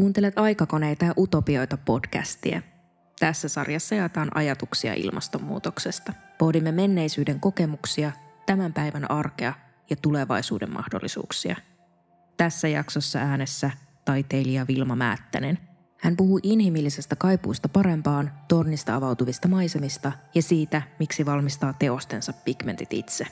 Kuuntelet Aikakoneita ja utopioita podcastia. Tässä sarjassa jaetaan ajatuksia ilmastonmuutoksesta. Pohdimme menneisyyden kokemuksia, tämän päivän arkea ja tulevaisuuden mahdollisuuksia. Tässä jaksossa äänessä taiteilija Vilma Määttänen. Hän puhuu inhimillisestä kaipuusta parempaan, tornista avautuvista maisemista ja siitä, miksi valmistaa teostensa pigmentit itse.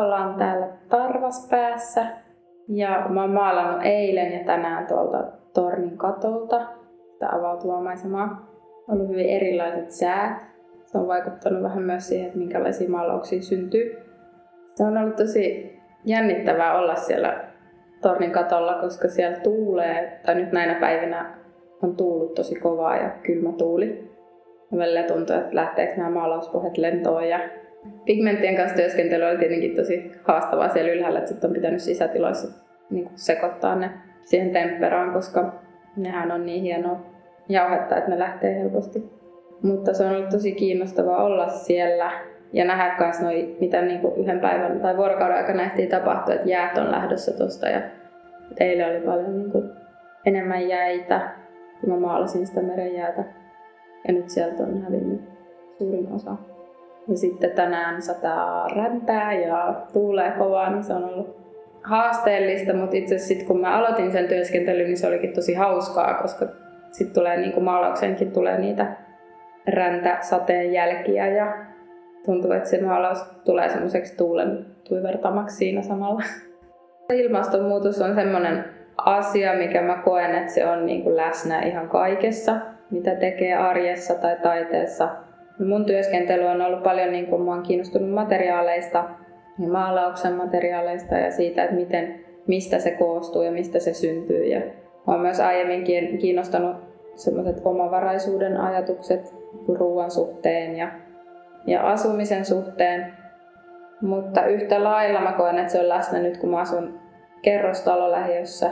Ollaan täällä Tarvaspäässä ja mä oon maalannut eilen ja tänään tuolta tornin katolta avautuvaa maisemaa. On ollut hyvin erilaiset säät. Se on vaikuttanut vähän myös siihen, että minkälaisia maalauksia syntyy. Se on ollut tosi jännittävää olla siellä tornin katolla, koska siellä tuulee, tai nyt näinä päivinä on tuullut tosi kovaa ja kylmä tuuli. Ja välillä tuntuu, että lähteekö nämä maalauspohjat lentoon. Ja pigmenttien kanssa työskentely oli tietenkin tosi haastavaa siellä ylhäällä, että sitten on pitänyt sisätiloissa sekoittaa ne siihen temperaan, koska nehän on niin hienoa jauhetta, että ne lähtee helposti. Mutta se on ollut tosi kiinnostavaa olla siellä ja nähdä myös noi, mitä yhden päivän tai vuorokauden aikana nähtiin tapahtua, että jäät on lähdössä tuosta. Eilen oli paljon enemmän jäitä, kun mä maalasin sitä meren jäätä ja nyt sieltä on hävinnyt suurin osa. Ja sitten tänään sataa räntää ja tuulee kovaa, niin se on ollut haasteellista, mutta itse asiassa sit, kun mä aloitin sen työskentelyn, niin se olikin tosi hauskaa, koska sitten tulee maalaukseenkin tulee niitä räntäsateen jälkiä ja tuntuu, että se maalaus tulee semmoiseksi tuulen tuivertamaksi siinä samalla. Ilmastonmuutos on semmoinen asia, mikä mä koen, että se on läsnä ihan kaikessa, mitä tekee arjessa tai taiteessa. Mun työskentely on ollut paljon, mä oon kiinnostunut materiaaleista ja maalauksen materiaaleista ja siitä, että mistä se koostuu ja mistä se syntyy. Ja olen myös aiemmin kiinnostanut sellaiset omavaraisuuden ajatukset ruoan suhteen ja asumisen suhteen. Mutta yhtä lailla mä koen, että se on läsnä nyt, kun mä asun kerrostalolähiössä.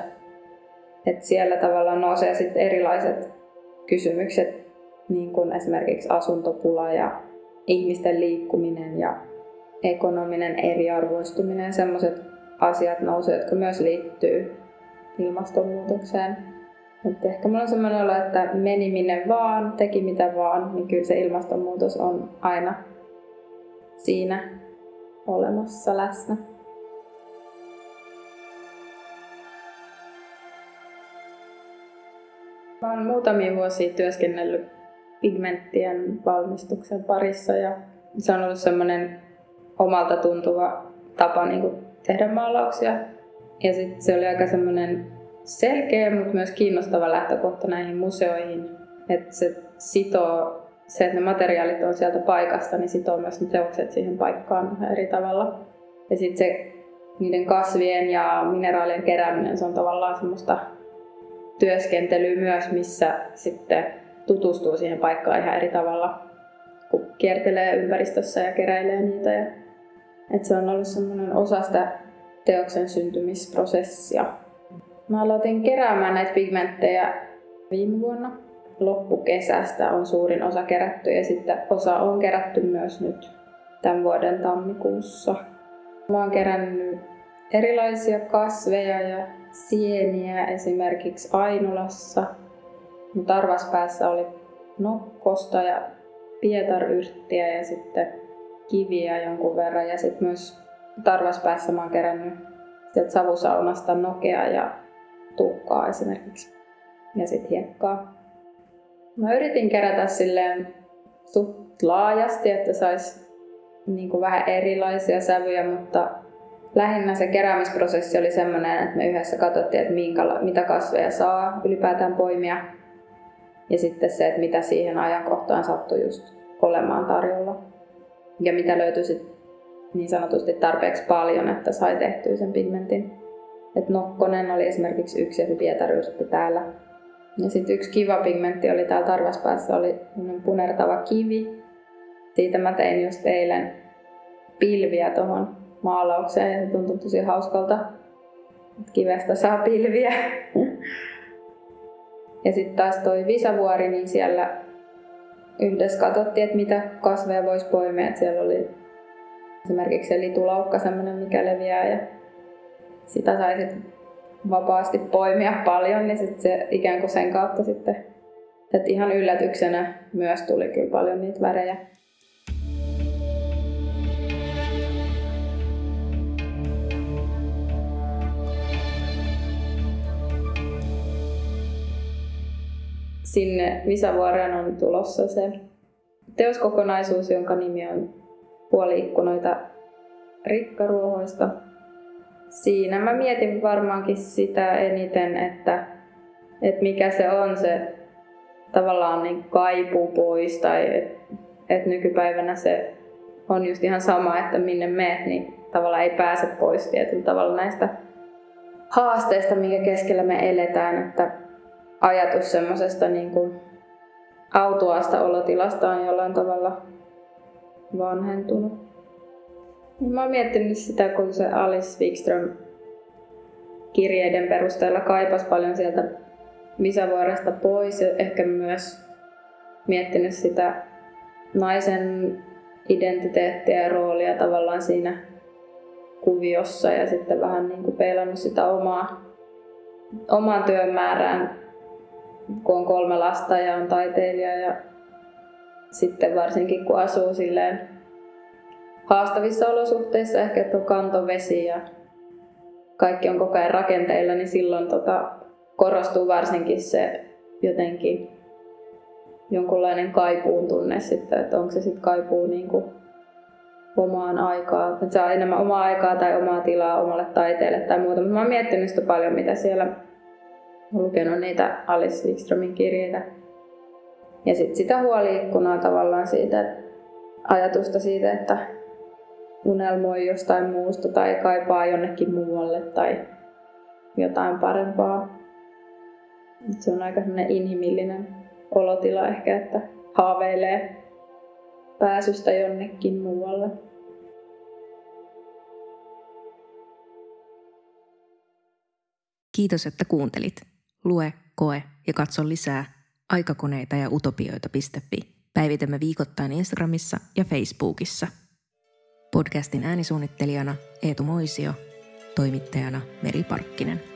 Että siellä tavallaan nousee sit erilaiset kysymykset. Niin kuin esimerkiksi asuntopula ja ihmisten liikkuminen ja ekonominen eriarvoistuminen. Sellaiset asiat nousee, jotka myös liittyy ilmastonmuutokseen. Et ehkä mulla on sellainen olo, että meni minne vaan, teki mitä vaan, niin kyllä se ilmastonmuutos on aina siinä olemassa läsnä. Mä oon muutamia vuosia työskennellyt pigmenttien valmistuksen parissa ja se on ollut semmoinen omalta tuntuva tapa tehdä maalauksia. Ja sitten se oli aika semmoinen selkeä, mutta myös kiinnostava lähtökohta näihin museoihin. Että se sitoo, se että ne materiaalit on sieltä paikasta, niin sitoo myös ne teokset siihen paikkaan eri tavalla. Ja sitten se niiden kasvien ja mineraalien kerääminen, se on tavallaan semmoista työskentelyä myös, missä sitten tutustuu siihen paikkaan ihan eri tavalla, kun kiertelee ympäristössä ja keräilee niitä. Ja, et se on ollut semmoinen osa sitä teoksen syntymisprosessia. Mä aloitin keräämään näitä pigmenttejä viime vuonna. Loppukesästä on suurin osa kerätty ja sitten osa on kerätty myös nyt tämän vuoden tammikuussa. Mä oon kerännyt erilaisia kasveja ja sieniä esimerkiksi Ainolassa. Tarvaspäässä oli nokkosta ja pietaryrttiä ja sitten kiviä jonkun verran. Ja sitten myös Tarvaspäässä mä oon kerännyt sieltä savusaunasta nokea ja tukkaa esimerkiksi. Ja sitten hiekkaa. Mä yritin kerätä silleen suht laajasti, että sais vähän erilaisia sävyjä, mutta lähinnä se keräämisprosessi oli semmoinen, että me yhdessä katsottiin, että mitä kasveja saa ylipäätään poimia. Ja sitten se, että mitä siihen ajankohtaan sattui just olemaan tarjolla. Ja mitä löytyi sitten niin sanotusti tarpeeksi paljon, että sai tehtyä sen pigmentin. Et nokkonen oli esimerkiksi yksi ja se pietaryrtti täällä. Ja sitten yksi kiva pigmentti oli täällä Tarvaspäässä, oli punertava kivi. Siitä mä tein just eilen pilviä tuohon maalaukseen ja se tuntui tosi hauskalta. Kivestä saa pilviä. Ja sitten taas toi Visavuori, niin siellä yhdessä katsottiin, että mitä kasveja voisi poimia. Et siellä oli esimerkiksi se litulaukka, semmoinen mikä leviää, ja sitä sai sitten vapaasti poimia paljon, niin sitten se ikään kuin sen kautta sitten, että ihan yllätyksenä myös tuli kyllä paljon niitä värejä. Sinne Visavuoreen on tulossa se teoskokonaisuus, jonka nimi on Puoli-ikkunoita rikkaruohoista. Siinä mä mietin varmaankin sitä eniten, että mikä se on se tavallaan niin kaipuu pois, tai että nykypäivänä se on just ihan sama, että minne meet, niin tavallaan ei pääse pois tietyllä tavalla näistä haasteista, minkä keskellä me eletään. Että ajatus semmoisesta niin kuin autuaasta olotilasta on jollain tavalla vanhentunut. Mä oon miettinyt sitä, kun se Alice Wikström kirjeiden perusteella kaipasi paljon sieltä Visavuoresta pois. Ehkä myös miettinyt sitä naisen identiteettiä ja roolia tavallaan siinä kuviossa ja sitten vähän niin kuin peilannut sitä omaan työmäärään, kun on 3 lasta ja on taiteilija, ja sitten varsinkin kun asuu silleen haastavissa olosuhteissa, ehkä tuo kantovesi ja kaikki on koko ajan rakenteilla, niin silloin korostuu varsinkin se jotenkin jonkunlainen kaipuun tunne sitten, että onko se sitten kaipuu niin kuin omaan aikaan, että saa enemmän omaa aikaa tai omaa tilaa omalle taiteelle tai muuta, mutta mä oon miettinyt sitä paljon, mitä siellä olen lukenut niitä Alice Wikströmin kirjeitä. Ja sitten sitä huoli-ikkunaa tavallaan siitä, ajatusta siitä, että unelmoi jostain muusta tai kaipaa jonnekin muualle tai jotain parempaa. Et se on aika sellainen inhimillinen olotila ehkä, että haaveilee pääsystä jonnekin muualle. Kiitos, että kuuntelit. Lue, koe ja katso lisää aikakoneita ja utopioita.fi. Päivitämme viikoittain Instagramissa ja Facebookissa. Podcastin äänisuunnittelijana Eetu Moisio, toimittajana Meri Parkkinen.